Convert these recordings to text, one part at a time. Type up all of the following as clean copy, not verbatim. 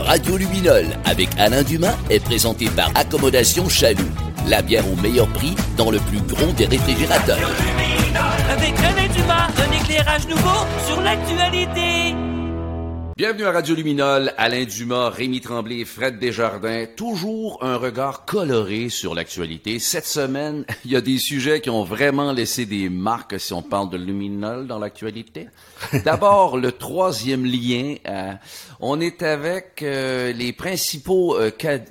Radio Luminol avec Alain Dumas est présenté par Accommodation Chalut. La bière au meilleur prix dans le plus gros des réfrigérateurs. Radio Luminol avec Alain Dumas, un éclairage nouveau sur l'actualité. Bienvenue à Radio Luminol, Alain Dumas, Rémi Tremblay, Fred Desjardins. Toujours un regard coloré sur l'actualité. Cette semaine, il y a des sujets qui ont vraiment laissé des marques si on parle de Luminol dans l'actualité. D'abord, le troisième lien. On est avec les principaux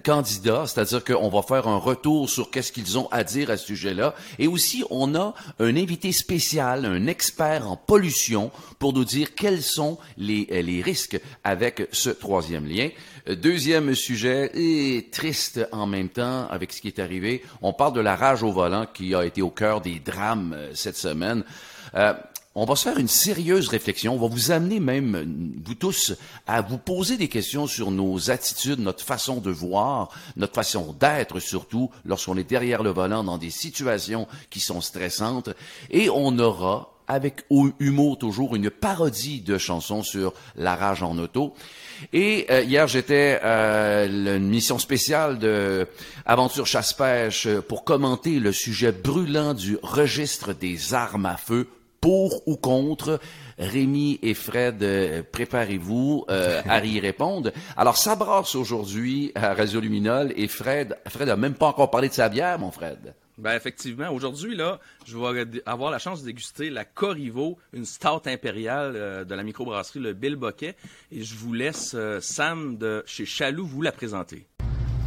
candidats, c'est-à-dire qu'on va faire un retour sur qu'est-ce qu'ils ont à dire à ce sujet-là. Et aussi, on a un invité spécial, un expert en pollution, pour nous dire quels sont les risques avec ce troisième lien. Deuxième sujet, et triste en même temps avec ce qui est arrivé, on parle de la rage au volant qui a été au cœur des drames cette semaine. On va se faire une sérieuse réflexion. On va vous amener même, vous tous, à vous poser des questions sur nos attitudes, notre façon de voir, notre façon d'être surtout, lorsqu'on est derrière le volant dans des situations qui sont stressantes. Et on aura, avec humour toujours, une parodie de chansons sur la rage en auto. Et hier, j'étais une mission spéciale de Aventure Chasse-Pêche pour commenter le sujet brûlant du registre des armes à feu, pour ou contre. Rémi et Fred, préparez-vous à y répondre. Alors, ça brasse aujourd'hui à Radio Luminol, et Fred a même pas encore parlé de sa bière, mon Fred. Ben effectivement, aujourd'hui là, je vais avoir la chance de déguster la Corriveau, une stout impériale de la microbrasserie Le Bilboquet, et je vous laisse Sam de chez Chalut vous la présenter.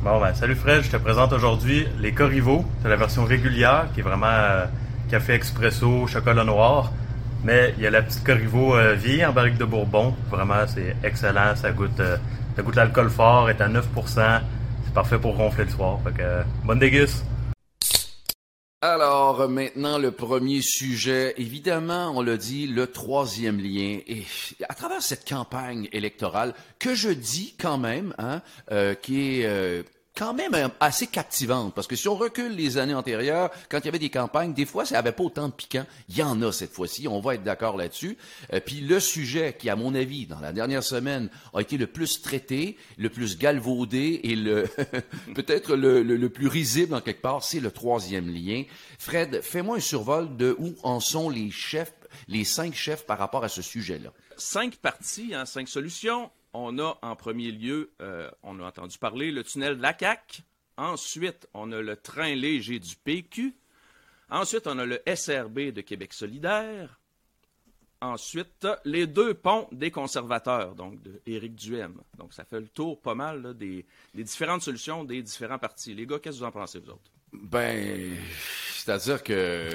Bon ben salut Fred, je te présente aujourd'hui les Corriveau, c'est la version régulière qui est vraiment café expresso, chocolat noir, mais il y a la petite Corriveau vieille en barrique de Bourbon, vraiment c'est excellent, ça goûte l'alcool fort, est à 9%, c'est parfait pour ronfler le soir, fait que bonne déguste. Alors, maintenant, le premier sujet. Évidemment, on l'a dit, le troisième lien. Et à travers cette campagne électorale, que je dis quand même, qui est quand même assez captivante. Parce que si on recule les années antérieures, quand il y avait des campagnes, des fois, ça n'avait pas autant de piquant. Il y en a cette fois-ci, on va être d'accord là-dessus. Puis le sujet qui, à mon avis, dans la dernière semaine, a été le plus traité, le plus galvaudé et peut-être le plus risible en quelque part, c'est le troisième lien. Fred, fais-moi un survol de où en sont les chefs, les 5 chefs par rapport à ce sujet-là. 5 parties, 5 solutions. On a en premier lieu, on a entendu parler, le tunnel de la CAQ. Ensuite, on a le train léger du PQ. Ensuite, on a le SRB de Québec solidaire. Ensuite, les 2 ponts des conservateurs, donc d'Éric Duhaime. Donc, ça fait le tour pas mal là, des différentes solutions des différents partis. Les gars, qu'est-ce que vous en pensez, vous autres? Ben, c'est-à-dire que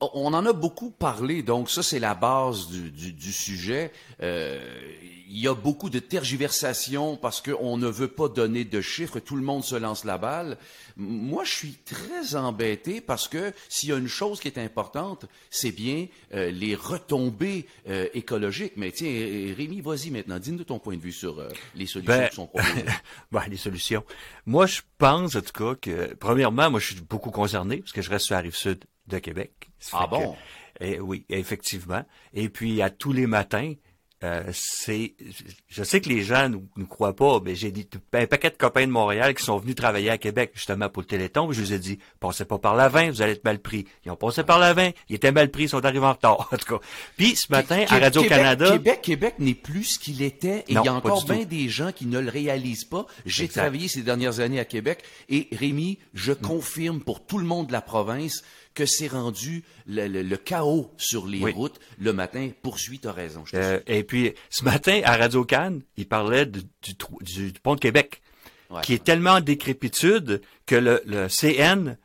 on en a beaucoup parlé, donc ça c'est la base du sujet. Il y a beaucoup de tergiversations parce qu'on ne veut pas donner de chiffres, tout le monde se lance la balle. Moi, je suis très embêté parce que s'il y a une chose qui est importante, c'est bien les retombées écologiques. Mais tiens, Rémi, vas-y maintenant, dis-nous ton point de vue sur les solutions qui sont proposées. Ben, les solutions. Moi, je pense en tout cas que, premièrement, moi je suis beaucoup concerné parce que je reste sur la Rive-Sud de Québec. Ah bon? Oui, effectivement. Et puis, à tous les matins, je sais que les gens nous croient pas, mais j'ai un paquet de copains de Montréal qui sont venus travailler à Québec, justement, pour le Téléthon. Je vous ai dit, passez pas par la 20, vous allez être mal pris. Ils ont passé par la 20, ils étaient mal pris, ils sont arrivés en retard, en tout cas. Puis, ce matin, à Radio-Canada... Québec n'est plus ce qu'il était, et il y a encore bien des gens qui ne le réalisent pas. J'ai travaillé ces dernières années à Québec, et Rémi, je confirme pour tout le monde de la province que c'est rendu le chaos sur les routes le matin. Poursuit, t'as raison. Je et puis, ce matin, à Radio-Can, il parlait du pont de Québec, qui est tellement en décrépitude que le CN,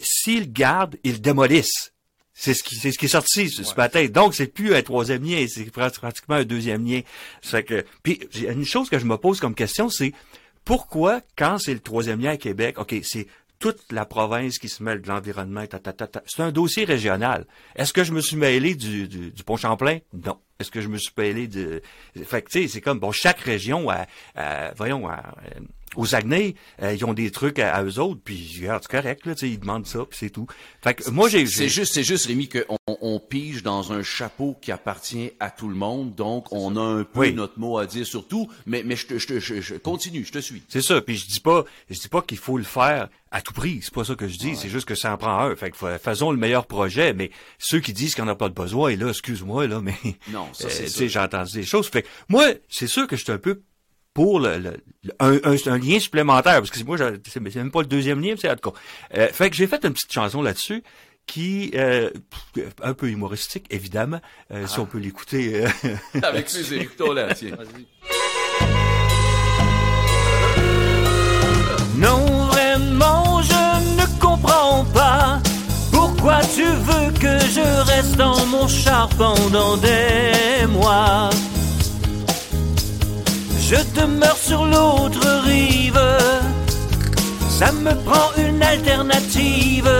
s'il garde, il le démolisse. C'est ce qui est sorti ce matin. Donc, c'est plus un troisième lien, c'est pratiquement un deuxième lien. C'est que, puis, une chose que je me pose comme question, c'est pourquoi, quand c'est le troisième lien à Québec, c'est toute la province qui se mêle de l'environnement, c'est un dossier régional. Est-ce que je me suis mêlé du Pont-Champlain? Non. Est-ce que je me suis mêlé de... Fait que, tu sais, c'est comme, bon, chaque région a Au Saguenay, ils ont des trucs à eux autres, puis regarde, c'est correct, là, tu sais, ils demandent ça, puis c'est tout. Fait que moi, c'est juste, Rémi, qu'on pige dans un chapeau qui appartient à tout le monde, donc on a un peu notre mot à dire sur tout, mais je continue, je te suis. C'est ça, puis je dis pas qu'il faut le faire à tout prix, c'est pas ça que je dis, c'est juste que ça en prend un. Fait que faisons le meilleur projet, mais ceux qui disent qu'on n'a pas de besoin, là, excuse-moi, là, mais... Non, ça, c'est ça. Tu sais, j'ai entendu des choses. Fait que moi, c'est sûr que je suis un peu... pour un lien supplémentaire, parce que moi, c'est même pas le deuxième lien, c'est en tout cas. Fait que j'ai fait une petite chanson là-dessus, qui un peu humoristique, évidemment, si on peut l'écouter. Avec plaisir, écoutons la tienne. Non, vraiment, je ne comprends pas pourquoi tu veux que je reste dans mon char pendant des mois. Je demeure sur l'autre rive, ça me prend une alternative,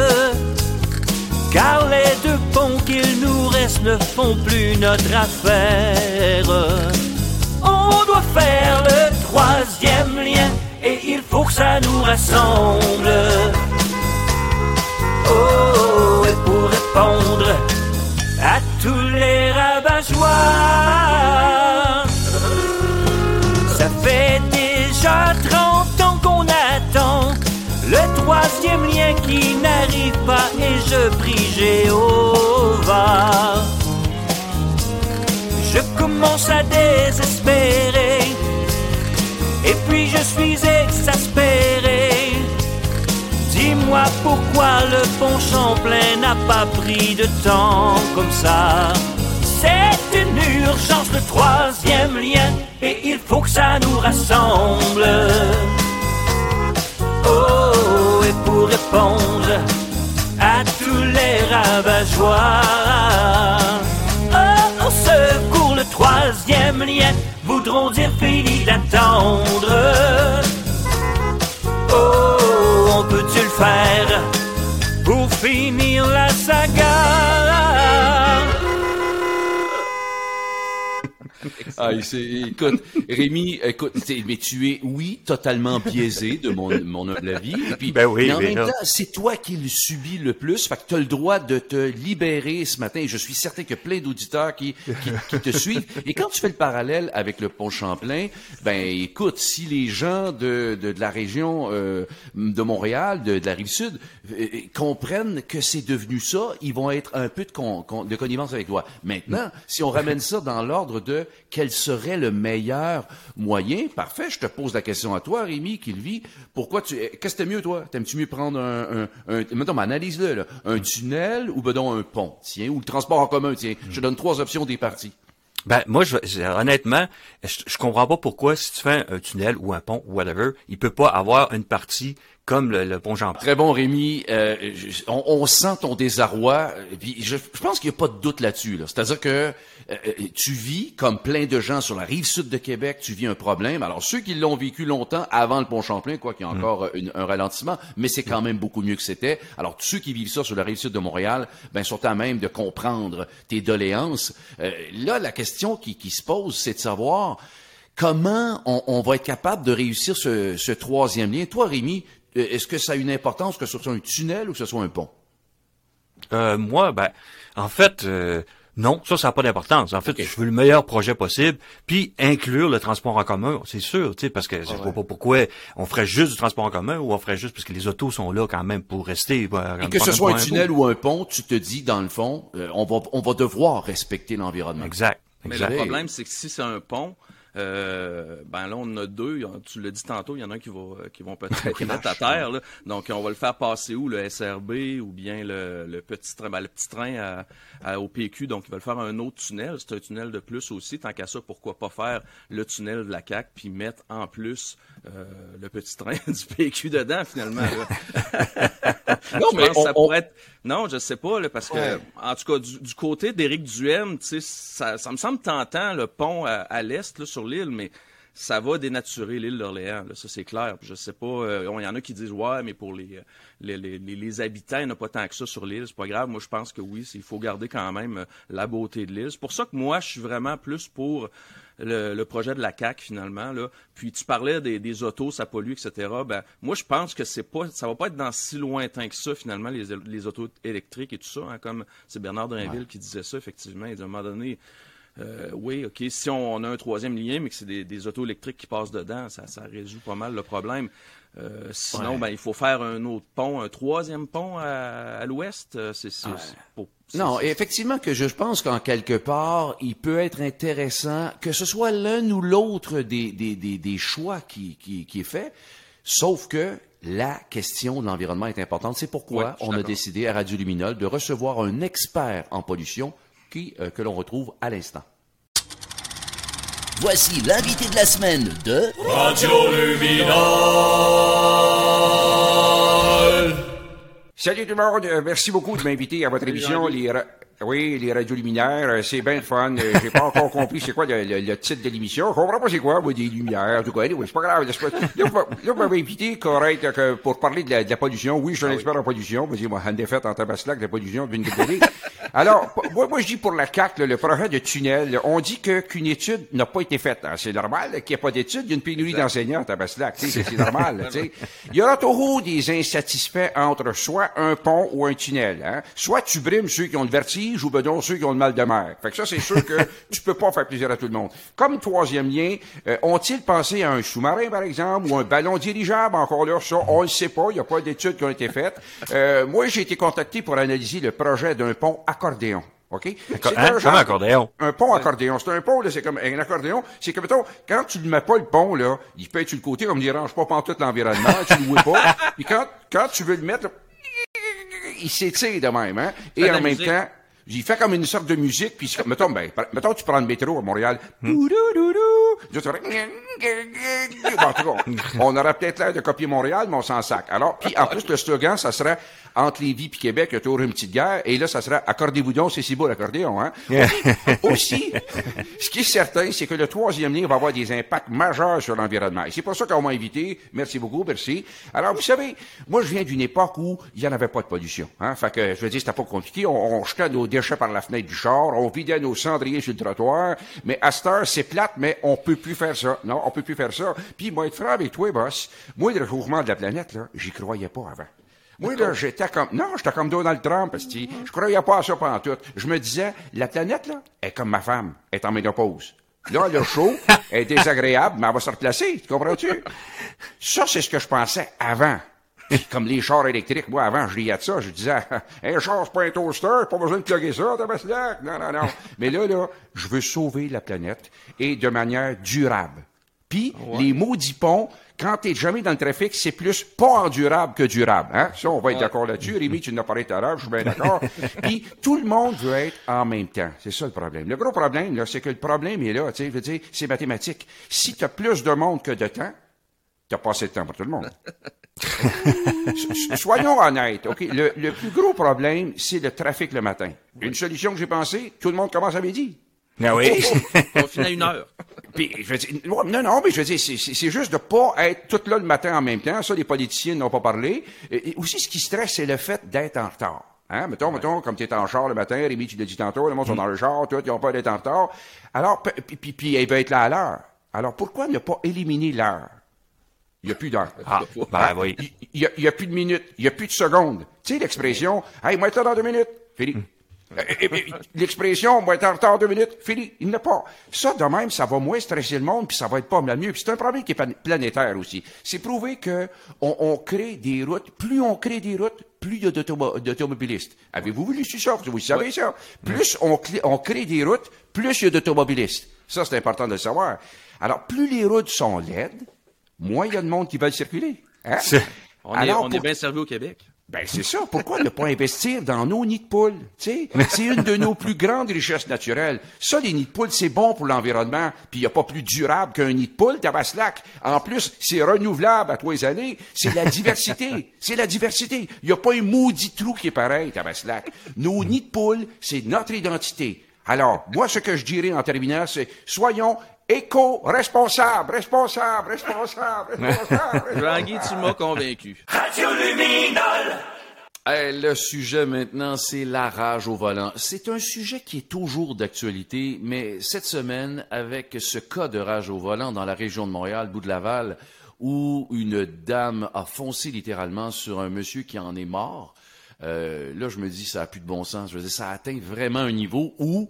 car les deux ponts qu'il nous reste ne font plus notre affaire. On doit faire le troisième lien, et il faut que ça nous rassemble. Oh, et pour répondre à tous les rabat-joie, ça fait déjà 30 ans qu'on attend le troisième lien qui n'arrive pas, et je prie Jéhovah. Je commence à désespérer, et puis je suis exaspéré. Dis-moi pourquoi le Pont-Champlain n'a pas pris de temps comme ça. C'est une urgence, le troisième lien, et il faut que ça nous rassemble. Oh, et pour répondre à tous les rabat-joie, oh, au secours, le troisième lien, voudront dire fini d'attendre. Oh, on peut-tu le faire pour finir la saga? Ah, écoute, Rémi, mais tu es, totalement biaisé de mon humble avis. Puis, ben oui, mais en même temps, c'est toi qui le subis le plus, fait que t'as le droit de te libérer ce matin. Je suis certain qu'il y a plein d'auditeurs qui te suivent. Et quand tu fais le parallèle avec le Pont-Champlain, ben écoute, si les gens de la région de Montréal, de la Rive-Sud, comprennent que c'est devenu ça, ils vont être un peu de connivence avec toi. Maintenant, si on ramène ça dans l'ordre de quel serait le meilleur moyen? Parfait, je te pose la question à toi, Rémi, qui le vit. Pourquoi qu'est-ce que t'aimes mieux, toi? T'aimes-tu mieux prendre mettons, analyse-le, là. Un tunnel ou, un pont, tiens, ou le transport en commun, tiens. Je te donne trois options des parties. Ben, moi, honnêtement, je comprends pas pourquoi, si tu fais un tunnel ou un pont, whatever, il peut pas avoir une partie comme le Pont-Champlain. Très bon, Rémi. On sent ton désarroi. Puis je pense qu'il n'y a pas de doute là-dessus. Là. C'est-à-dire que tu vis, comme plein de gens sur la rive sud de Québec, tu vis un problème. Alors, ceux qui l'ont vécu longtemps avant le Pont-Champlain, quoi qu'il y a encore un ralentissement, mais c'est quand même beaucoup mieux que c'était. Alors, ceux qui vivent ça sur la rive sud de Montréal, ben sont à même de comprendre tes doléances. Là, la question qui se pose, c'est de savoir comment on va être capable de réussir ce troisième lien. Toi, Rémi, est-ce que ça a une importance que ce soit un tunnel ou que ce soit un pont? Moi, ben, en fait, non, ça n'a pas d'importance. En fait, je veux le meilleur projet possible, puis inclure le transport en commun, c'est sûr, tu sais, parce que je vois pas pourquoi on ferait juste du transport en commun ou on ferait juste parce que les autos sont là quand même pour rester. Et que ce soit un tunnel ou un pont, tu te dis, dans le fond, on va devoir respecter l'environnement. Exact. Mais le problème, c'est que si c'est un pont... ben là, on en a deux. Tu l'as dit tantôt, il y en a un qui vont peut-être mettre à terre. Là. Donc, on va le faire passer où? Le SRB ou bien le petit train? Ben, le petit train au PQ. Donc, ils veulent faire un autre tunnel. C'est un tunnel de plus aussi. Tant qu'à ça, pourquoi pas faire le tunnel de la CAQ puis mettre en plus le petit train du PQ dedans, finalement? Non, mais ça pourrait être... Non, je sais pas, là, parce que, en tout cas, du côté d'Éric Duhaime, tu sais, ça me semble tentant, le pont à l'est, là, sur l'île, mais ça va dénaturer l'île d'Orléans, là, ça c'est clair. Puis je sais pas, il y en a qui disent, ouais, mais pour les habitants, il n'y en a pas tant que ça sur l'île, c'est pas grave. Moi, je pense que oui, il faut garder quand même la beauté de l'île. C'est pour ça que moi, je suis vraiment plus pour le projet de la CAQ, finalement, là. Puis tu parlais des autos, ça pollue, etc. Ben, moi, je pense que c'est pas, ça va pas être dans si lointain que ça, finalement, les autos électriques et tout ça, hein, comme c'est Bernard Drainville qui disait ça, effectivement. Il dit, à un moment donné, oui, OK, si on a un troisième lien, mais que c'est des autos électriques qui passent dedans, ça résout pas mal le problème. Sinon, ben, il faut faire un autre pont, un troisième pont à l'ouest. Non, effectivement que je pense qu'en quelque part, il peut être intéressant que ce soit l'un ou l'autre des choix qui est fait, sauf que la question de l'environnement est importante. C'est pourquoi on a décidé à Radio Luminol de recevoir un expert en pollution que l'on retrouve à l'instant. Voici l'invité de la semaine de Radio Luminol. Salut tout le monde, merci beaucoup de m'inviter à votre émission. Les radios luminaires, c'est bien fun. J'ai pas encore compris c'est quoi le titre de l'émission. Je comprends pas c'est quoi, moi, des lumières. En tout cas, anyway, c'est pas grave. Là, vous m'avez invité, correct, pour parler de la pollution. Oui, je suis un expert en pollution. Vas-y, moi, en défaite, en tabaslac, de la pollution d'une catégorie. Alors, moi, je dis pour la CAQ, le projet de tunnel, on dit qu'une étude n'a pas été faite. Hein. C'est normal qu'il n'y ait pas d'étude. Il y a une pénurie d'enseignants, tabaslac. C'est normal. T'sais. Il y aura toujours des insatisfaits entre soit un pont ou un tunnel. Hein. Soit tu brimes ceux qui ont le vertige ou bedon ceux qui ont le mal de mer. Fait que ça, c'est sûr que tu peux pas faire plaisir à tout le monde. Comme troisième lien, ont-ils pensé à un sous-marin, par exemple, ou un ballon dirigeable? Encore là, ça, on le sait pas. Il n'y a pas d'études qui ont été faites. Moi, j'ai été contacté pour analyser le projet d'un pont accordéon. OK? C'est comme un accordéon. Un pont accordéon. C'est un pont, là, c'est comme un accordéon. C'est que, mettons, quand tu ne mets pas le pont, là, il peut être sur le côté, comme il dérange pas pantoute l'environnement, tu le loues pas. Puis quand tu veux le mettre, il s'étire de même, hein? Et en même temps, il fait comme une sorte de musique, puis mettons, tu prends le métro à Montréal. On aura peut-être l'air de copier Montréal, mais on s'en sac. Alors, puis en plus, le slogan, ça sera entre Lévis puis Québec, il y a toujours une petite guerre, et là, ça sera accordez-vous donc, c'est si beau l'accordéon, hein. Aussi, ce qui est certain, c'est que le troisième lien va avoir des impacts majeurs sur l'environnement. Et c'est pour ça qu'on m'a invité. Merci beaucoup, merci. Alors, vous savez, moi, je viens d'une époque où il n'y en avait pas de pollution, hein. Fait que, je veux dire, c'était pas compliqué. On jetait nos déchets par la fenêtre du char, on vidait nos cendriers sur le trottoir, mais à cette heure, c'est plate, mais on peut plus faire ça. Non, on peut plus faire ça. Puis, moi, être franc avec toi, boss, moi, le recouvrement de la planète, là, j'y croyais pas avant. Moi, là, j'étais comme Donald Trump, parce que je croyais pas à ça pendant tout. Je me disais, la planète, là, est comme ma femme, est en ménopause. Là, elle a chaud, elle est désagréable, mais elle va se replacer, tu comprends-tu? Ça, c'est ce que je pensais avant. Puis, comme les chars électriques, moi, avant, je riais de ça, je disais, un char, c'est pas un toaster, pas besoin de plugger ça, tabaslac. Non. Mais là, je veux sauver la planète, et de manière durable. Puis, les maudits ponts, quand t'es jamais dans le trafic, c'est plus pas endurable que durable, hein? Ça, on va être d'accord là-dessus. Rémi, tu n'as pas été arabe, je suis bien d'accord. Puis, tout le monde veut être en même temps. C'est ça, le problème. Le gros problème, là, c'est que le problème est là, tu sais, je veux dire, c'est mathématique. Si t'as plus de monde que de temps, t'as pas assez de temps pour tout le monde. Soyons honnêtes, OK? Le plus gros problème, c'est le trafic le matin. Oui. Une solution que j'ai pensée, tout le monde commence à midi. Ah oui. On finit à 1h. Puis, je veux dire, non, mais je veux dire, c'est juste de pas être tout là le matin en même temps. Ça, les politiciens n'ont pas parlé. Et aussi, ce qui stresse, c'est le fait d'être en retard. Hein? Mettons, comme t'es en char le matin, Rémi, tu l'as dit tantôt, le monde sont dans le char, toi, ils ont peur d'être en retard. Alors, puis, elle va être là à l'heure. Alors, pourquoi ne pas éliminer l'heure? Il n'y a plus d'heure. Oui. Il y a plus de minutes. Il n'y a plus de secondes. Tu sais, l'expression, hey, moi, t'es dans 2 minutes. Fini. L'expression, moi, être en retard 2 minutes, fini, il n'a pas. Ça, de même, ça va moins stresser le monde, puis ça va être pas mal mieux. Puis c'est un problème qui est planétaire aussi. C'est prouvé que on crée des routes. Plus on crée des routes, plus il y a d'automobilistes. Avez-vous voulu ça? Vous savez ça? Plus on crée des routes, plus il y a d'automobilistes. Ça, c'est important de le savoir. Alors, plus les routes sont laides, moins il y a de monde qui veulent circuler. Hein? On est bien servi au Québec. Ben, c'est ça. Pourquoi ne pas investir dans nos nids de poules? Tu sais, c'est une de nos plus grandes richesses naturelles. Ça, les nids de poules, c'est bon pour l'environnement. Puis, il n'y a pas plus durable qu'un nid de poule, tabaslac. En plus, c'est renouvelable à 3 années. C'est la diversité. Il n'y a pas un maudit trou qui est pareil, tabaslac. Nos nids de poules, c'est notre identité. Alors, moi, ce que je dirais en terminant, c'est soyons éco-responsable. Jean-Guy, tu m'as convaincu. Radio Luminol. Hey, le sujet maintenant, c'est la rage au volant. C'est un sujet qui est toujours d'actualité, mais cette semaine, avec ce cas de rage au volant dans la région de Montréal, bout de Laval, où une dame a foncé littéralement sur un monsieur qui en est mort, là, je me dis, ça n'a plus de bon sens. Je veux dire, ça atteint vraiment un niveau où,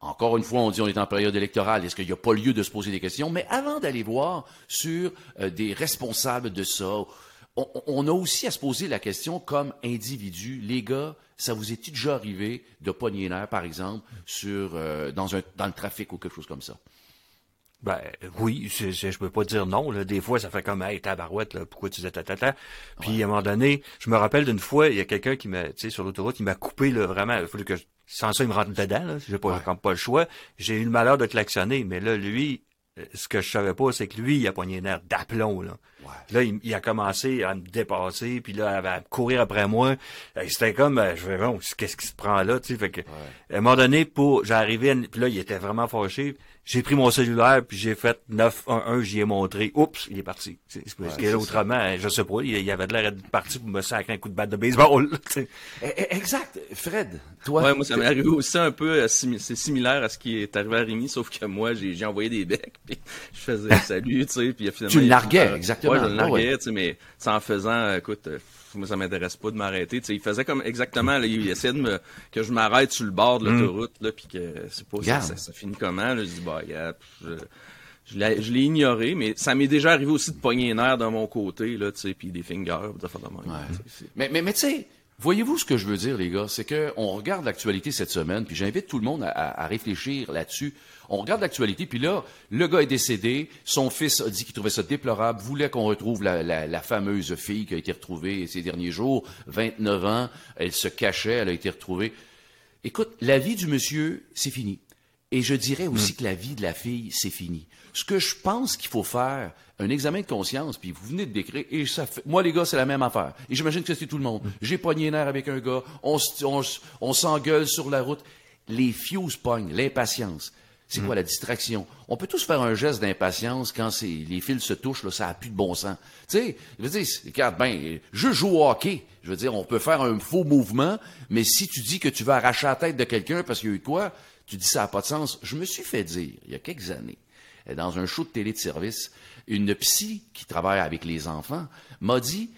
encore une fois, on dit on est en période électorale, est-ce qu'il n'y a pas lieu de se poser des questions? Mais avant d'aller voir sur des responsables de ça, on a aussi à se poser la question comme individu. Les gars, ça vous est-il déjà arrivé de pogner l'air, par exemple, sur dans le trafic ou quelque chose comme ça? Ben oui, je peux pas dire non. Là. Des fois, ça fait comme « Hey, tabarouette, là, pourquoi tu disais tatata? » Puis ouais. À un moment donné, je me rappelle d'une fois, il y a quelqu'un qui m'a, tu sais, sur l'autoroute, qui m'a coupé là, vraiment. Il faut que sans ça, il me rentre dedans. Là. J'ai pas, ouais. Pas le choix. J'ai eu le malheur de klaxonner, mais là, lui... Ce que je savais pas, c'est que lui, il a pogné les nerfs d'aplomb, là. Ouais. Là, il a commencé à me dépasser, puis là, à courir après moi. C'était comme, je vais bon, qu'est-ce qui se prend là, tu sais. Fait que, ouais. À un moment donné, j'ai arrivé, puis là, il était vraiment fâché. J'ai pris mon cellulaire, puis j'ai fait 911, j'y ai montré. Oups, il est parti. C'est autrement, ça. Je sais pas, il avait de l'air d'être parti pour me sacrer un coup de batte de baseball, là, tu sais. Exact. Fred, toi. Ouais, moi, ça m'est arrivé aussi un peu, c'est similaire à ce qui est arrivé à Rémi, sauf que moi, j'ai envoyé des becs. Puis je faisais salut, tu sais, puis finalement... Tu le larguais, exactement. Ouais, je le larguais, tu sais, mais en faisant, écoute, moi, ça m'intéresse pas de m'arrêter, tu sais, il faisait comme exactement, là, il essayait que je m'arrête sur le bord de l'autoroute, là, puis que, c'est pas, ça finit comment, là, je dis, bah, regarde, je l'ai ignoré, mais ça m'est déjà arrivé aussi de pogner les nerfs de mon côté, là, tu sais, puis des fingers, des affaires de même, mais tu sais... Voyez-vous ce que je veux dire, les gars? C'est que on regarde l'actualité cette semaine, puis j'invite tout le monde à réfléchir là-dessus. On regarde l'actualité, puis là, le gars est décédé, son fils a dit qu'il trouvait ça déplorable, voulait qu'on retrouve la fameuse fille qui a été retrouvée ces derniers jours, 29 ans, elle se cachait, elle a été retrouvée. Écoute, la vie du monsieur, c'est fini. Et je dirais aussi que la vie de la fille, c'est fini. Ce que je pense qu'il faut faire... un examen de conscience, puis vous venez de décrire, et ça fait... Moi, les gars, c'est la même affaire. Et j'imagine que c'est tout le monde. J'ai pogné les nerfs avec un gars, on s'engueule sur la route. Les fuse pognent, l'impatience. C'est quoi la distraction? On peut tous faire un geste d'impatience quand les fils se touchent, là, ça n'a plus de bon sens. Tu sais, je veux dire, regarde, je joue au hockey. Je veux dire, on peut faire un faux mouvement, mais si tu dis que tu vas arracher la tête de quelqu'un parce qu'il y a eu de quoi, tu dis ça n'a pas de sens. Je me suis fait dire, il y a quelques années, dans un show de télé de service, une psy qui travaille avec les enfants m'a dit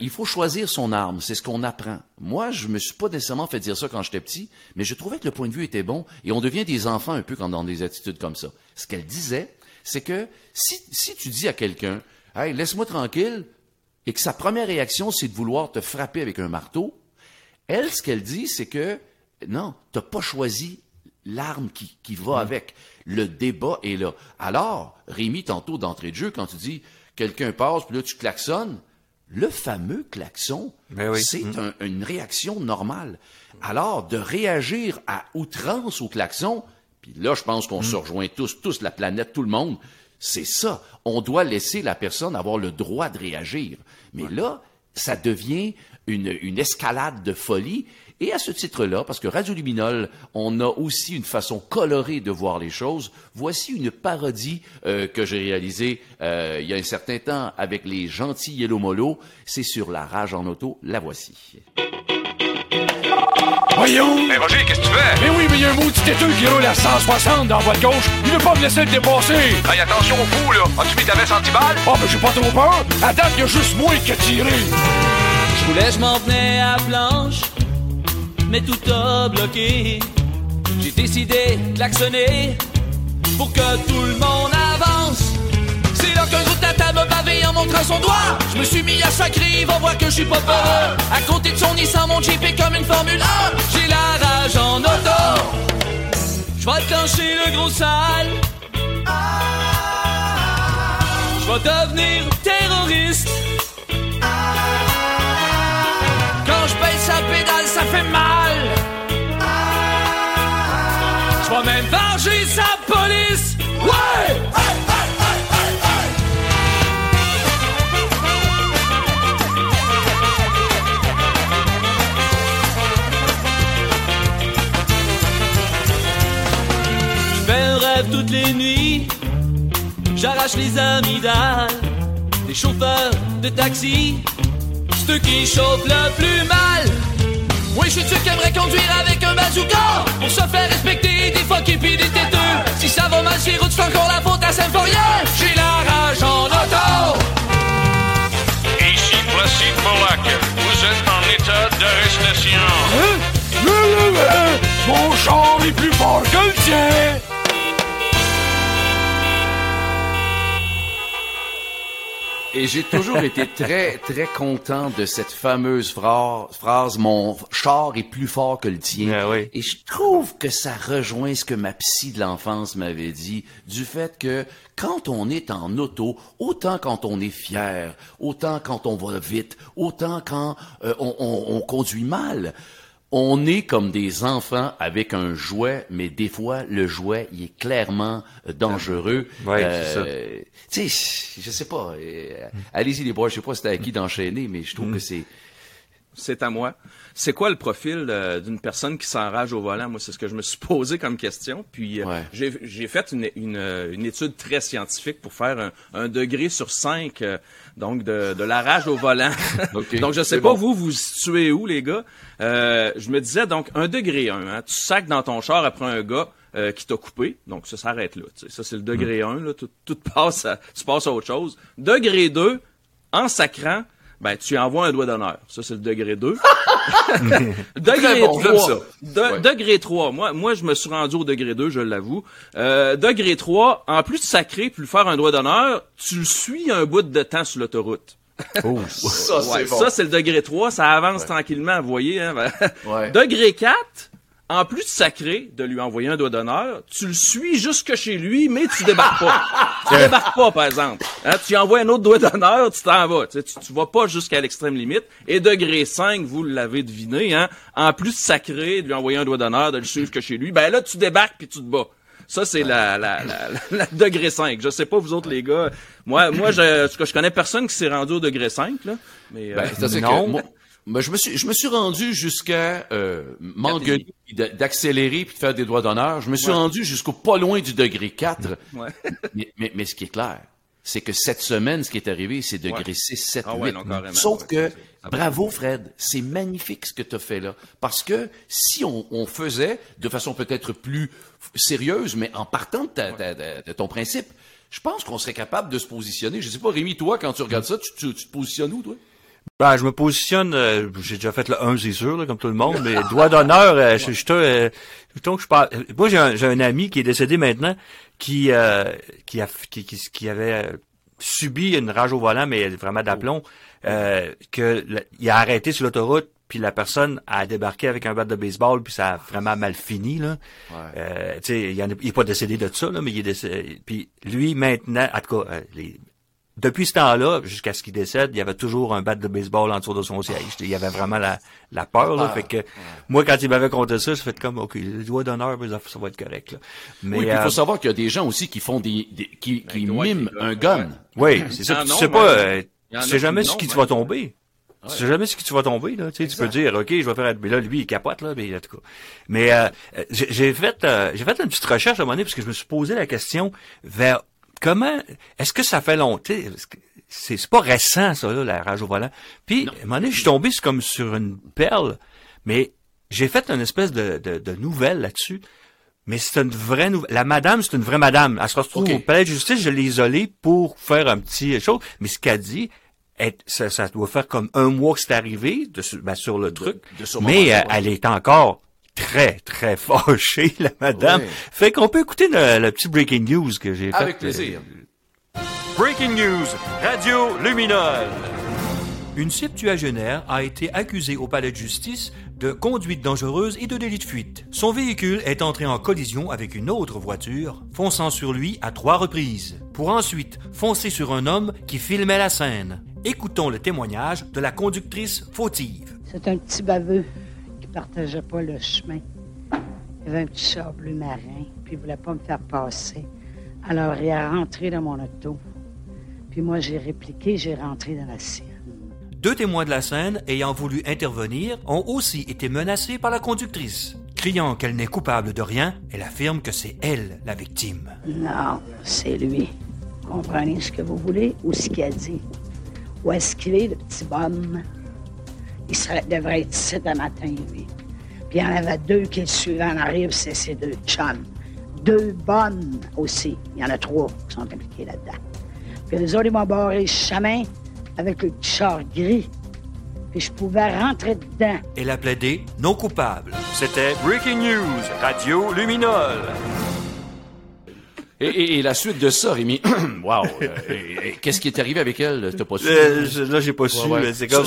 il faut choisir son arme, c'est ce qu'on apprend. Moi, je me suis pas nécessairement fait dire ça quand j'étais petit, mais je trouvais que le point de vue était bon et on devient des enfants un peu quand dans des attitudes comme ça. Ce qu'elle disait, c'est que si tu dis à quelqu'un « Hey, laisse-moi tranquille » et que sa première réaction, c'est de vouloir te frapper avec un marteau, elle, ce qu'elle dit, c'est que « Non, t'as pas choisi l'arme qui va avec ». Le débat est là. Alors, Rémi, tantôt d'entrée de jeu, quand tu dis « quelqu'un passe, puis là tu klaxonnes », le fameux klaxon, c'est une réaction normale. Alors, de réagir à outrance au klaxon, puis là, je pense qu'on se rejoint tous la planète, tout le monde, c'est ça. On doit laisser la personne avoir le droit de réagir. Mais là, ça devient une escalade de folie. Et à ce titre-là, parce que Radio Luminol, on a aussi une façon colorée de voir les choses, voici une parodie que j'ai réalisée il y a un certain temps avec les gentils Yellow Molo. C'est sur la rage en auto, la voici. Voyons! Mais Roger, qu'est-ce que tu fais? Mais oui, mais il y a un maudit têteux qui roule à 160 dans votre gauche. Il veut pas me laisser le dépasser. Hey, attention au coup, là. As-tu mis ta veste anti-balle? Ah, ben j'ai pas trop peur. À date, il y a juste moi qui a tiré. Je voulais, je m'en venais à planche. Mais tout a bloqué. J'ai décidé de klaxonner pour que tout le monde avance. C'est là qu'un gros tata me bavé en montrant son doigt. Je me suis mis à sacrer, il va voir que je suis pas peureux. À côté de son Nissan, mon Jeep est comme une Formule 1. J'ai la rage en auto. Je vais clencher le gros sale. Je vais devenir terroriste. Quand je pèse sa pédale, ça fait mal. Je vais même venger sa police. Ouais! Hey, hey, hey, hey, hey! Je fais un rêve toutes les nuits. J'arrache les amygdales des chauffeurs de taxi. ceux qui chauffent le plus mal. Oui, je suis sûr qu'elle aimerait conduire avec un bazooka pour se faire respecter des fuck et puis des têteux. Si ça va mal sur les routes, c'est encore la faute à Saint-Fourier. J'ai la rage en auto. Ici Placide Polac, vous êtes en état d'arrestation. Mon char est plus fort que le tien. Et j'ai toujours été très, très content de cette fameuse phrase « Mon char est plus fort que le tien ». Ah oui. Et je trouve que ça rejoint ce que ma psy de l'enfance m'avait dit, du fait que quand on est en auto, autant quand on est fier, autant quand on va vite, autant quand on conduit mal, on est comme des enfants avec un jouet, mais des fois, le jouet, il est clairement dangereux. Ouais, c'est ça. Tu sais, je sais pas. Allez-y, les boys, je sais pas si t'as à qui d'enchaîner, mais je trouve que c'est... C'est à moi. C'est quoi le profil d'une personne qui s'enrage au volant? Moi, c'est ce que je me suis posé comme question. Puis j'ai fait une étude très scientifique pour faire un degré sur 5 donc de la rage au volant. Okay. Donc, je sais pas, vous situez où, les gars? Je me disais, donc, un degré 1. Hein, tu sacs dans ton char après un gars qui t'a coupé. Donc, ça s'arrête là. T'sais. Ça, c'est le degré 1. Là, tout passe tu passes à autre chose. Degré 2, en sacrant, ben, tu envoies un doigt d'honneur. Ça, c'est le degré 2. Degré 3. Degré 3. Moi, je me suis rendu au degré 2, je l'avoue. Degré 3, en plus de sacrer, puis lui faire un doigt d'honneur, tu suis un bout de temps sur l'autoroute. Oh, ça, c'est bon. Ça, c'est le degré 3. Ça avance tranquillement, vous voyez. Hein? Degré 4, en plus de sacrer, de lui envoyer un doigt d'honneur, tu le suis jusque chez lui, mais tu débarques pas. Tu débarques pas, par exemple. Hein, tu envoies un autre doigt d'honneur, tu t'en vas. Tu vas pas jusqu'à l'extrême limite. Et degré 5, vous l'avez deviné, hein, en plus de sacrer, de lui envoyer un doigt d'honneur, de le suivre que chez lui, ben là, tu débarques puis tu te bats. Ça, c'est la degré 5. Je sais pas, vous autres, les gars. Moi, je connais personne qui s'est rendu au degré 5, là. Mais, c'est non. Que, moi... Ben, je me suis rendu jusqu'à m'engueuler, d'accélérer puis de faire des doigts d'honneur. Je me suis rendu jusqu'au pas loin du degré 4. Ouais. mais ce qui est clair, c'est que cette semaine, ce qui est arrivé, c'est degré 6, 7, 8. Non, sauf que, bravo Fred, c'est magnifique ce que tu as fait là. Parce que si on faisait, de façon peut-être plus sérieuse, mais en partant de ton principe, je pense qu'on serait capable de se positionner. Je sais pas, Rémi, toi, quand tu regardes ça, tu te positionnes où, toi? Ben, je me positionne, j'ai déjà fait le 1, c'est sûr, là, comme tout le monde, mais doigt d'honneur, je parle. Moi, j'ai un ami qui est décédé maintenant, qui avait subi une rage au volant, mais vraiment d'aplomb, il a arrêté sur l'autoroute, puis la personne a débarqué avec un bat de baseball, puis ça a vraiment mal fini, là. Ouais. Tu sais, il est pas décédé de ça, là, mais il est décédé. Puis lui, maintenant, en tout cas, depuis ce temps-là, jusqu'à ce qu'il décède, il y avait toujours un bat de baseball en dessous de son siège. Il y avait vraiment la peur, là. Fait que, moi, quand il m'avait conté ça, j'ai fait comme, OK, le doigt d'honneur, ça va être correct, là. Mais, oui, puis il faut savoir qu'il y a des gens aussi qui font qui miment un gun. Oui, c'est ça. Tu sais pas, tu sais jamais sur qui tu vas tomber. Tu sais jamais sur qui tu vas tomber, là. Tu sais, tu peux dire, OK, je vais faire, mais là, lui, il capote, là, mais en tout cas. Mais, j'ai fait une petite recherche à un moment donné, parce que je me suis posé la question vers comment est-ce que ça fait longtemps? C'est pas récent, ça, là, la rage au volant. Puis, à un moment donné, je suis tombé comme sur une perle, mais j'ai fait une espèce de nouvelle là-dessus. Mais c'est une vraie nouvelle. La madame, c'est une vraie madame. Elle se retrouve au palais de justice, je l'ai isolée pour faire un petit chose. Mais ce qu'elle dit, ça doit faire comme un mois que c'est arrivé sur le truc. Elle est encore très, très fâchée, la madame. Oui. Fait qu'on peut écouter le petit breaking news que j'ai fait. Avec plaisir. Breaking news, Radio Luminol. Une septuagénaire a été accusée au palais de justice de conduite dangereuse et de délit de fuite. Son véhicule est entré en collision avec une autre voiture, fonçant sur lui à 3 reprises, pour ensuite foncer sur un homme qui filmait la scène. Écoutons le témoignage de la conductrice fautive. C'est un petit baveux. Partageait pas le chemin. Il y avait un petit char bleu marin, puis il voulait pas me faire passer. Alors, il est rentré dans mon auto. Puis moi, j'ai répliqué, j'ai rentré dans la sienne. Deux témoins de la scène ayant voulu intervenir ont aussi été menacés par la conductrice. Criant qu'elle n'est coupable de rien, elle affirme que c'est elle la victime. Non, c'est lui. Comprenez ce que vous voulez ou ce qu'il a dit. Où est-ce qu'il est, le petit bonhomme? devrait être ici le matin, lui. Puis il y en avait deux qui le suivaient en arrière, c'est ces deux chums. Deux bonnes aussi. Il y en a trois qui sont impliqués là-dedans. Puis les autres, ils m'ont barré le chemin avec le petit char gris. Puis je pouvais rentrer dedans. Elle a plaidé non coupable. C'était Breaking News, Radio Luminol. Et la suite de ça, Rémi, wow, qu'est-ce qui est arrivé avec elle? T'as pas su? Là, j'ai pas su, ouais. Mais c'est comme...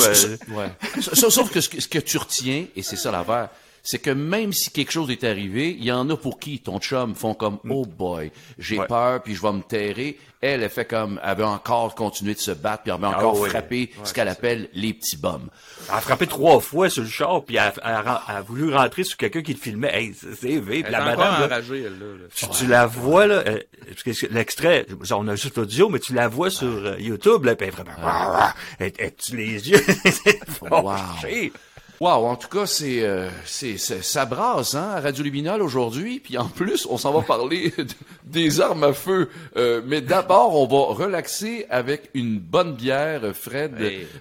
Sauf que ce que tu retiens, et c'est ça l'affaire, c'est que même si quelque chose est arrivé, il y en a pour qui ton chum font comme « Oh boy, j'ai peur, puis je vais me terrer ». Elle fait comme, elle veut encore continuer de se battre, puis elle veut encore frapper ce qu'elle appelle les petits bums. Elle a frappé 3 fois sur le char, puis elle a voulu rentrer sur quelqu'un qui le filmait. Hey, c'est éveillé. Elle est encore enragée, elle, là. Tu la vois, là, parce que l'extrait, on a juste l'audio, mais tu la vois sur YouTube, là, puis elle fait tu les yeux, c'est forché. Wow, en tout cas, c'est ça brasse, hein, à Radio Luminol aujourd'hui. Puis en plus, on s'en va parler des armes à feu. Mais d'abord, on va relaxer avec une bonne bière, Fred,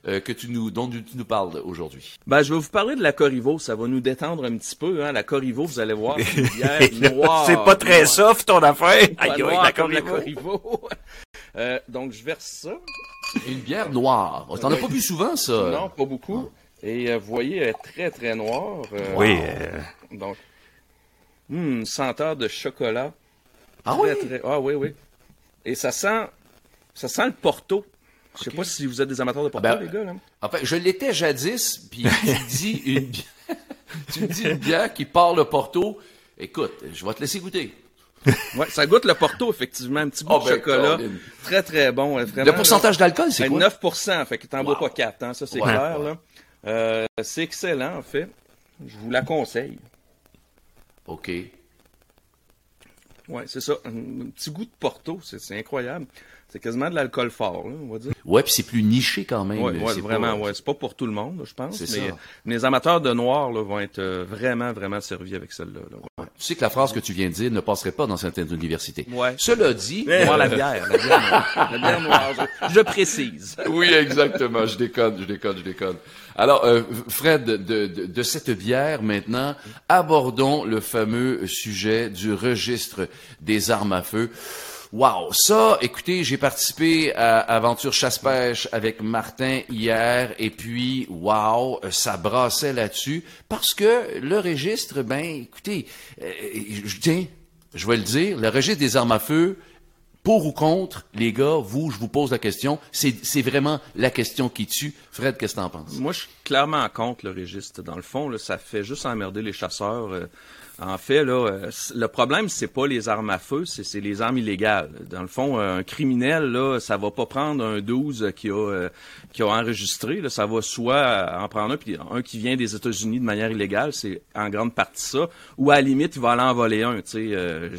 dont tu nous parles aujourd'hui. Ben, je vais vous parler de la Corriveau. Ça va nous détendre un petit peu, hein. La Corriveau, vous allez voir, c'est une bière noire. C'est pas très soft, ton affaire. Aïe, la Corriveau. Donc, je verse ça. Une bière noire. T'en as pas vu souvent, ça? Non, pas beaucoup. Et vous voyez, elle est très, très noire. Donc, une senteur de chocolat. Ah oui? Ah oui. Et ça sent le Porto. Je sais pas si vous êtes des amateurs de Porto, les gars. Là. En fait, je l'étais jadis, puis tu me dis une bière qui part le Porto. Écoute, je vais te laisser goûter. Ouais, ça goûte le Porto, effectivement. Un petit bout de chocolat. Très, très bon. Vraiment, le pourcentage d'alcool, c'est quoi? 9%, fait que t'en bois pas 4, hein. Ça, c'est clair, là. C'est excellent, en fait. Je vous la conseille. OK. Ouais, c'est ça. Un petit goût de Porto, c'est incroyable. C'est quasiment de l'alcool fort, là, on va dire. Ouais, puis c'est plus niché quand même. Ouais, c'est vraiment, pas... c'est pas pour tout le monde, je pense. C'est ça. Mais les amateurs de noir, là, vont être vraiment, vraiment servis avec celle-là, là. Ouais. Tu sais que la phrase que tu viens de dire ne passerait pas dans certaines universités. Ouais. Cela dit... Moi, la bière noire, je précise. Oui, exactement. Je déconne. Alors, Fred, de cette bière, maintenant, abordons le fameux sujet du registre des armes à feu. Wow! Ça, écoutez, j'ai participé à Aventure Chasse-Pêche avec Martin hier, et puis, wow, ça brassait là-dessus, parce que le registre, ben, écoutez, je vais le dire, le registre des armes à feu, pour ou contre, les gars, je vous pose la question, c'est vraiment la question qui tue. Fred, qu'est-ce que t'en penses? Moi, je suis clairement contre le registre. Dans le fond, là, ça fait juste emmerder les chasseurs. En fait, là, le problème, c'est pas les armes à feu, c'est les armes illégales. Dans le fond, un criminel, là, ça va pas prendre un 12 qui a enregistré. Là, ça va soit en prendre un, puis un qui vient des États-Unis de manière illégale, c'est en grande partie ça. Ou à la limite, il va aller en voler un. Tu sais,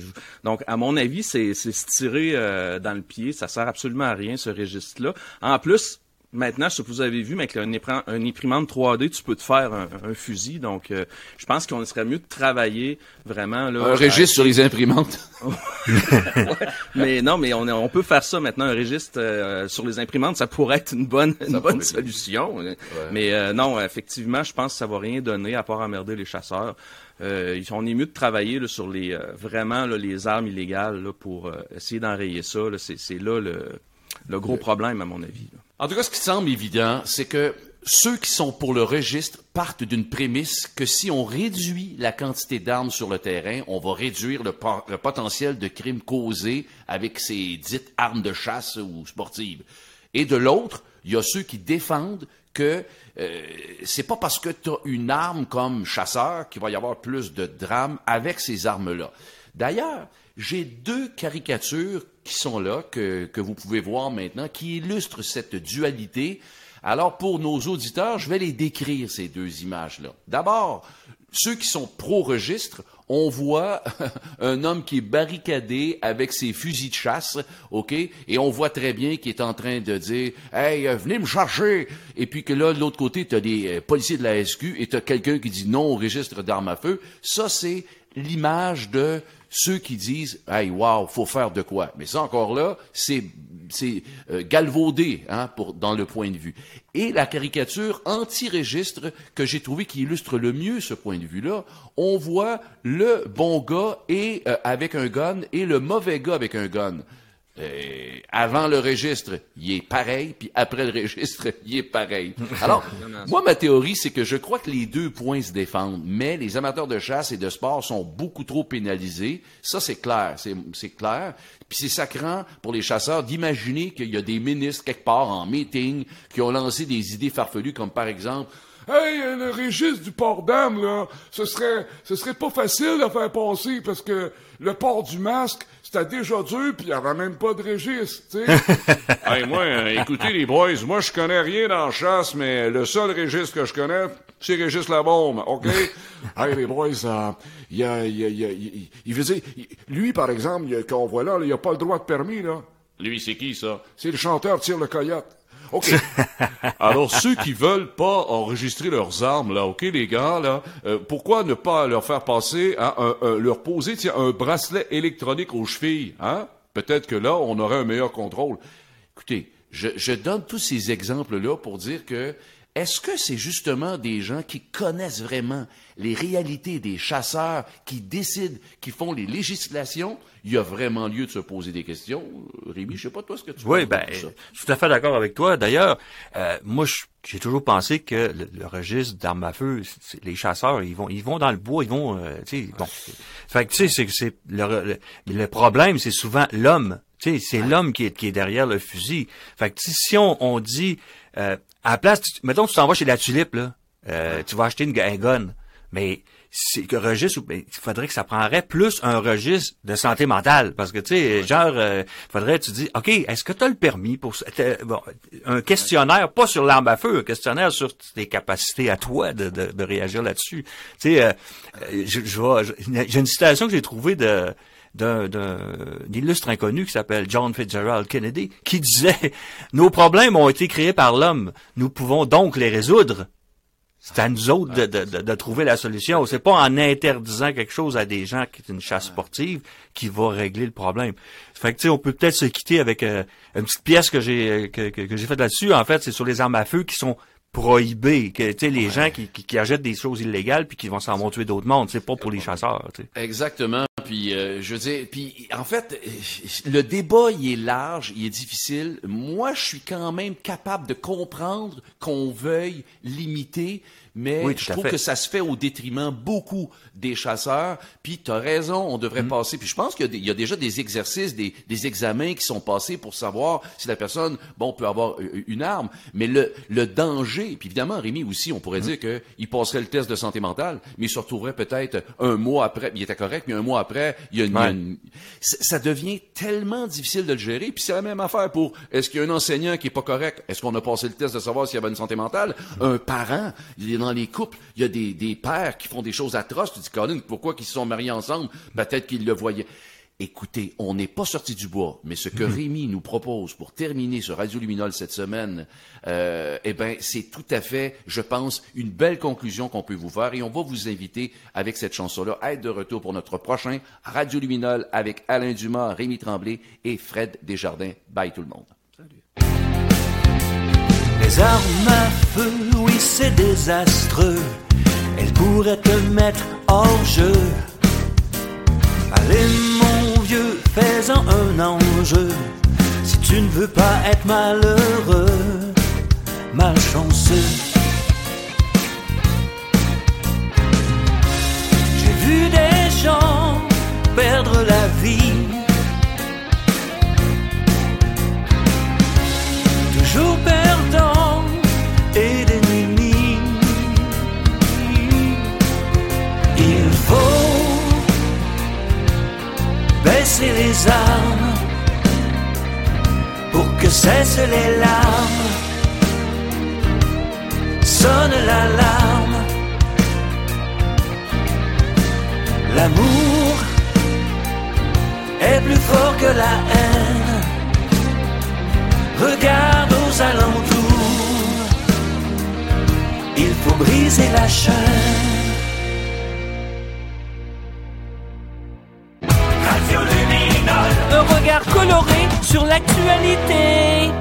donc, à mon avis, c'est se tirer dans le pied. Ça sert absolument à rien, ce registre-là. En plus... Maintenant, ce que vous avez vu, mais avec un imprimante 3D, tu peux te faire un fusil. Donc, je pense qu'on serait mieux de travailler vraiment... Là, un registre sur les imprimantes. Mais non, mais on peut faire ça maintenant, un registre sur les imprimantes. Ça pourrait être une bonne solution. Ouais. Mais non, effectivement, je pense que ça va rien donner à part emmerder les chasseurs. On est mieux de travailler là, sur les vraiment là, les armes illégales là, pour essayer d'enrayer ça. Là. C'est là le gros problème, à mon avis. Là. En tout cas, ce qui semble évident, c'est que ceux qui sont pour le registre partent d'une prémisse que si on réduit la quantité d'armes sur le terrain, on va réduire le potentiel de crimes causés avec ces dites armes de chasse ou sportives. Et de l'autre, il y a ceux qui défendent que c'est pas parce que tu as une arme comme chasseur qu'il va y avoir plus de drames avec ces armes-là. D'ailleurs, j'ai 2 caricatures qui sont là, que vous pouvez voir maintenant, qui illustrent cette dualité. Alors, pour nos auditeurs, je vais les décrire, ces 2 images-là. D'abord, ceux qui sont pro-registre, on voit un homme qui est barricadé avec ses fusils de chasse, OK? Et on voit très bien qu'il est en train de dire « Hey, venez me chercher! » Et puis que là, de l'autre côté, t'as des policiers de la SQ et t'as quelqu'un qui dit « Non au registre d'armes à feu ». Ça, c'est l'image de... Ceux qui disent « Hey, wow, faut faire de quoi ». Mais ça, encore là, c'est c'est galvaudé hein, dans le point de vue. Et la caricature anti-registre que j'ai trouvée qui illustre le mieux ce point de vue-là, on voit le bon gars et avec un gun et le mauvais gars avec un gun. Avant le registre, il est pareil, puis après le registre, il est pareil. Alors, moi, ma théorie, c'est que je crois que les deux points se défendent, mais les amateurs de chasse et de sport sont beaucoup trop pénalisés. Ça, c'est clair, c'est clair. Puis c'est sacrant pour les chasseurs d'imaginer qu'il y a des ministres quelque part en meeting qui ont lancé des idées farfelues, comme par exemple... Hey, le registre du port d'âme, là, ce serait pas facile à faire passer parce que le port du masque, c'était déjà dur pis il y avait même pas de registre, tu sais. Hey, moi, écoutez les boys, moi je connais rien dans la chasse, mais le seul registre que je connais, c'est Régis Labeaume, OK? Hey, les boys, il veut dire, lui, par exemple, qu'on voit là, il a pas le droit de permis, là. Lui, c'est qui, ça? C'est le chanteur Tire le Coyote. OK. Alors, ceux qui veulent pas enregistrer leurs armes, là, OK, les gars, là, pourquoi ne pas leur faire passer, hein, leur poser, tiens, un bracelet électronique aux chevilles, hein? Peut-être que là, on aurait un meilleur contrôle. Écoutez, je donne tous ces exemples-là pour dire que, est-ce que c'est justement des gens qui connaissent vraiment les réalités des chasseurs, qui décident, qui font les législations? Il y a vraiment lieu de se poser des questions. Rémi, je sais pas toi ce que tu penses. Oui, ben, je suis tout à fait d'accord avec toi. D'ailleurs, moi, j'ai toujours pensé que le registre d'armes à feu, les chasseurs, ils vont dans le bois, ils vont, tu sais, bon. Fait que tu sais, c'est le problème, c'est souvent l'homme. Tu sais, c'est l'homme qui est derrière le fusil. Fait que si on dit à la place, mettons tu t'en vas chez la tulipe là, tu vas acheter un gun, mais c'est que registre, il faudrait que ça prendrait plus un registre de santé mentale parce que tu sais genre faudrait tu dis OK, est-ce que tu as le permis pour bon, un questionnaire pas sur l'arme à feu, un questionnaire sur tes capacités à toi de réagir là-dessus. Tu sais j'ai une citation que j'ai trouvée de d'un illustre inconnu qui s'appelle John Fitzgerald Kennedy, qui disait « Nos problèmes ont été créés par l'homme. Nous pouvons donc les résoudre. » C'est à nous autres de trouver la solution. C'est pas en interdisant quelque chose à des gens qui est une chasse sportive qui va régler le problème. Fait que tu sais, on peut peut-être se quitter avec une petite pièce que j'ai faite là-dessus. En fait, c'est sur les armes à feu qui sont prohibé, que tu sais les gens qui achètent des choses illégales puis qui vont s'en tuer d'autres mondes, c'est pas pour les chasseurs, tu sais. Exactement. Puis je veux dire, puis en fait le débat il est large, il est difficile. Moi, je suis quand même capable de comprendre qu'on veuille limiter, mais oui, je trouve que ça se fait au détriment beaucoup des chasseurs. Puis t'as raison, on devrait passer. Puis je pense qu'il y a déjà des exercices, des examens qui sont passés pour savoir si la personne, bon, peut avoir une arme. Mais le danger, puis évidemment, Rémi aussi, on pourrait dire qu'il passerait le test de santé mentale, mais il se retrouverait peut-être un mois après, il était correct, mais un mois après, il y a une... Ça devient tellement difficile de le gérer. Puis c'est la même affaire pour, est-ce qu'il y a un enseignant qui est pas correct? Est-ce qu'on a passé le test de savoir s'il y avait une santé mentale? Un parent, il est dans les couples, il y a des pères qui font des choses atroces. Tu te dis, Colin, pourquoi qu'ils se sont mariés ensemble? Ben, peut-être qu'ils le voyaient. Écoutez, on n'est pas sorti du bois, mais ce que Rémi nous propose pour terminer ce Radio Luminol cette semaine, eh ben, c'est tout à fait, je pense, une belle conclusion qu'on peut vous faire et on va vous inviter avec cette chanson-là à être de retour pour notre prochain Radio Luminol avec Alain Dumas, Rémi Tremblay et Fred Desjardins. Bye tout le monde. Les armes à feu, oui c'est désastreux, elles pourraient te mettre hors jeu. Allez mon vieux, fais-en un enjeu, si tu ne veux pas être malheureux, malchanceux. J'ai vu des gens perdre la vie, toujours perdant. Baissez les armes pour que cessent les larmes. Sonne l'alarme. L'amour est plus fort que la haine. Regarde aux alentours. Il faut briser la chaîne. Radio Luminol. regard coloré sur l'actualité.